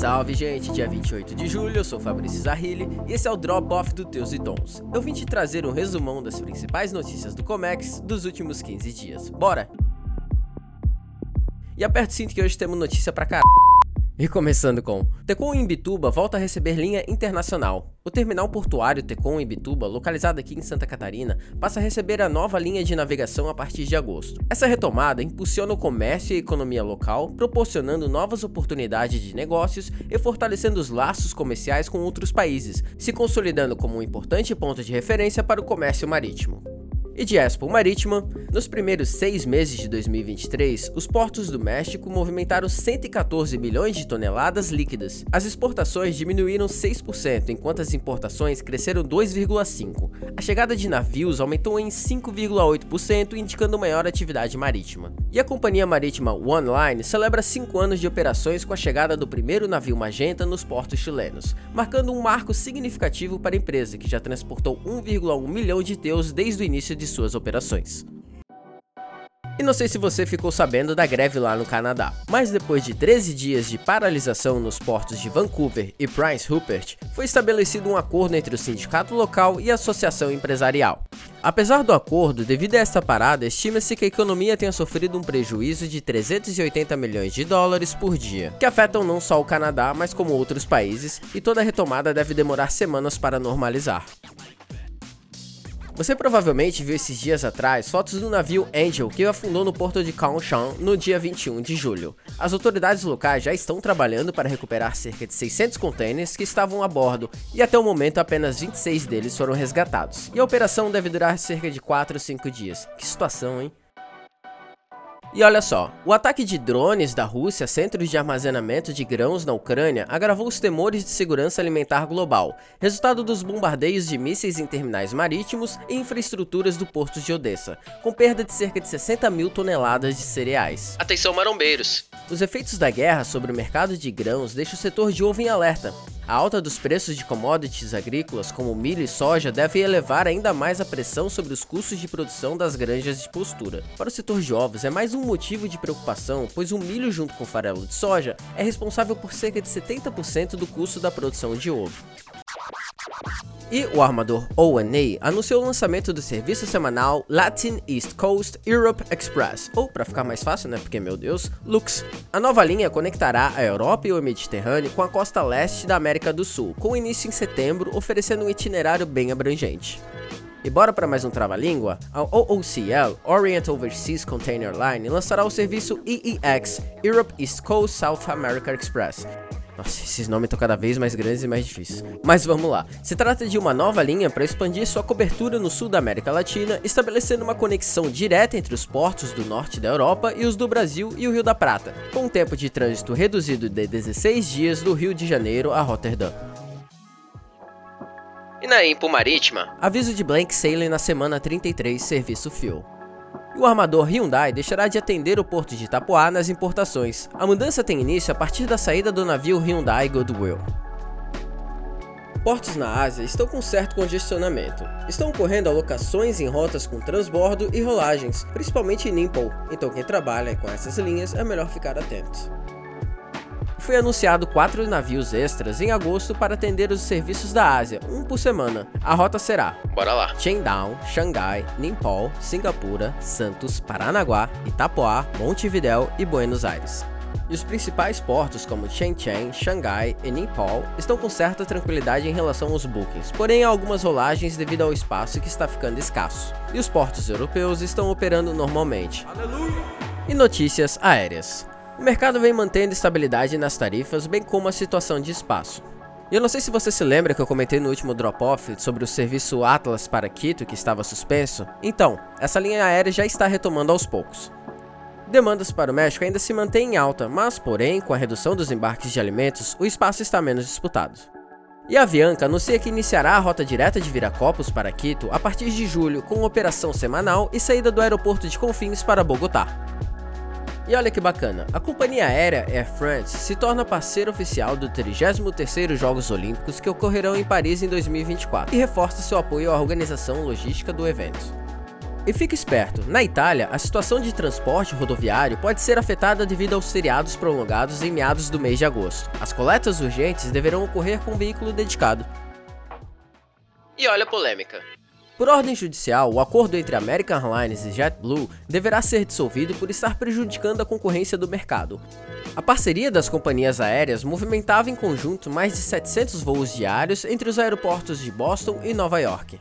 Salve gente, dia 28 de julho, eu sou Fabrício Zarrilli e esse é o Drop-Off do Teus e Tons. Eu vim te trazer um resumão das principais notícias do comex dos últimos 15 dias, bora? E aperta o cinto que hoje temos notícia pra caralho. E começando com... Tecon Imbituba volta a receber linha internacional. O terminal portuário Tecon Imbituba, localizado aqui em Santa Catarina, passa a receber a nova linha de navegação a partir de agosto. Essa retomada impulsiona o comércio e a economia local, proporcionando novas oportunidades de negócios e fortalecendo os laços comerciais com outros países, se consolidando como um importante ponto de referência para o comércio marítimo. E de Expo Marítima, nos primeiros 6 meses de 2023, os portos do México movimentaram 114 milhões de toneladas líquidas. As exportações diminuíram 6%, enquanto as importações cresceram 2,5%. A chegada de navios aumentou em 5,8%, indicando maior atividade marítima. E a companhia marítima One Line celebra 5 anos de operações com a chegada do primeiro navio Magenta nos portos chilenos, marcando um marco significativo para a empresa, que já transportou 1,1 milhão de teus desde o início de suas operações. E não sei se você ficou sabendo da greve lá no Canadá, mas depois de 13 dias de paralisação nos portos de Vancouver e Prince Rupert, foi estabelecido um acordo entre o sindicato local e a associação empresarial. Apesar do acordo, devido a esta parada, estima-se que a economia tenha sofrido um prejuízo de 380 milhões de dólares por dia, que afetam não só o Canadá, mas como outros países, e toda a retomada deve demorar semanas para normalizar. Você provavelmente viu esses dias atrás fotos do navio Angel que afundou no porto de Kaohsiung no dia 21 de julho. As autoridades locais já estão trabalhando para recuperar cerca de 600 contêineres que estavam a bordo e até o momento apenas 26 deles foram resgatados. E a operação deve durar cerca de 4 ou 5 dias. Que situação, hein? E olha só, o ataque de drones da Rússia a centros de armazenamento de grãos na Ucrânia agravou os temores de segurança alimentar global, resultado dos bombardeios de mísseis em terminais marítimos e infraestruturas do porto de Odessa, com perda de cerca de 60 mil toneladas de cereais. Atenção marombeiros! Os efeitos da guerra sobre o mercado de grãos deixam o setor de ovo em alerta. A alta dos preços de commodities agrícolas como milho e soja deve elevar ainda mais a pressão sobre os custos de produção das granjas de postura. Para o setor de ovos é mais um motivo de preocupação, pois o milho junto com o farelo de soja é responsável por cerca de 70% do custo da produção de ovo. E o armador O&A anunciou o lançamento do serviço semanal Latin East Coast Europe Express, ou para ficar mais fácil, né, porque meu Deus, LUX. A nova linha conectará a Europa e o Mediterrâneo com a costa leste da América do Sul, com início em setembro, oferecendo um itinerário bem abrangente. E bora para mais um trava-língua? A OOCL, Orient Overseas Container Line, lançará o serviço EEX, Europe East Coast South America Express. Nossa, esses nomes estão cada vez mais grandes e mais difíceis. Mas vamos lá. Se trata de uma nova linha para expandir sua cobertura no sul da América Latina, estabelecendo uma conexão direta entre os portos do norte da Europa e os do Brasil e o Rio da Prata, com um tempo de trânsito reduzido de 16 dias do Rio de Janeiro a Roterdã. E na Impo Marítima, aviso de blank sailing na semana 33, serviço fuel. E o armador Hyundai deixará de atender o porto de Itapoá nas importações. A mudança tem início a partir da saída do navio Hyundai Goodwill. Portos na Ásia estão com certo congestionamento. Estão ocorrendo alocações em rotas com transbordo e rolagens, principalmente em Nampo, então quem trabalha com essas linhas é melhor ficar atento. Foi anunciado 4 navios extras em agosto para atender os serviços da Ásia, um por semana. A rota será... Bora lá! Qingdao, Xangai, Ningbo, Singapura, Santos, Paranaguá, Itapoá, Montevidéu e Buenos Aires. E os principais portos como Shenzhen, Xangai e Ningbo estão com certa tranquilidade em relação aos bookings, porém há algumas rolagens devido ao espaço que está ficando escasso. E os portos europeus estão operando normalmente. Aleluia! E notícias aéreas. O mercado vem mantendo estabilidade nas tarifas, bem como a situação de espaço. E eu não sei se você se lembra que eu comentei no último drop-off sobre o serviço Atlas para Quito que estava suspenso? Então, essa linha aérea já está retomando aos poucos. Demandas para o México ainda se mantêm em alta, mas porém, com a redução dos embarques de alimentos, o espaço está menos disputado. E a Avianca anuncia que iniciará a rota direta de Viracopos para Quito a partir de julho, com operação semanal e saída do aeroporto de Confins para Bogotá. E olha que bacana, a companhia aérea Air France se torna parceira oficial do 33º Jogos Olímpicos que ocorrerão em Paris em 2024 e reforça seu apoio à organização logística do evento. E fique esperto, na Itália, a situação de transporte rodoviário pode ser afetada devido aos feriados prolongados em meados do mês de agosto. As coletas urgentes deverão ocorrer com um veículo dedicado. E olha a polêmica. Por ordem judicial, o acordo entre American Airlines e JetBlue deverá ser dissolvido por estar prejudicando a concorrência do mercado. A parceria das companhias aéreas movimentava em conjunto mais de 700 voos diários entre os aeroportos de Boston e Nova York.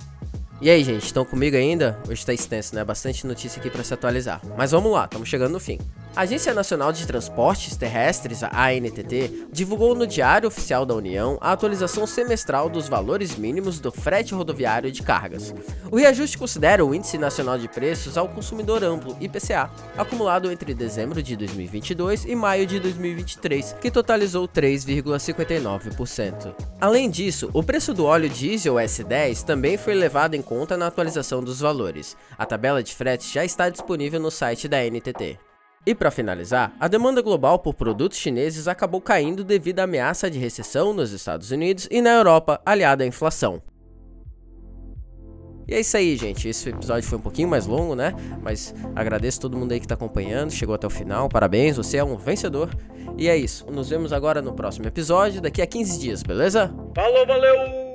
E aí, gente, estão comigo ainda? Hoje tá extenso, né? Bastante notícia aqui para se atualizar. Mas vamos lá, estamos chegando no fim. A Agência Nacional de Transportes Terrestres, a ANTT, divulgou no Diário Oficial da União a atualização semestral dos valores mínimos do frete rodoviário de cargas. O reajuste considera o Índice Nacional de Preços ao Consumidor Amplo, IPCA, acumulado entre dezembro de 2022 e maio de 2023, que totalizou 3,59%. Além disso, o preço do óleo diesel S10 também foi levado em conta na atualização dos valores. A tabela de fretes já está disponível no site da ANTT. E para finalizar, a demanda global por produtos chineses acabou caindo devido à ameaça de recessão nos Estados Unidos e na Europa, aliada à inflação. E é isso aí, gente. Esse episódio foi um pouquinho mais longo, né? Mas agradeço todo mundo aí que tá acompanhando, chegou até o final, parabéns, você é um vencedor. E é isso, nos vemos agora no próximo episódio, daqui a 15 dias, beleza? Falou, valeu!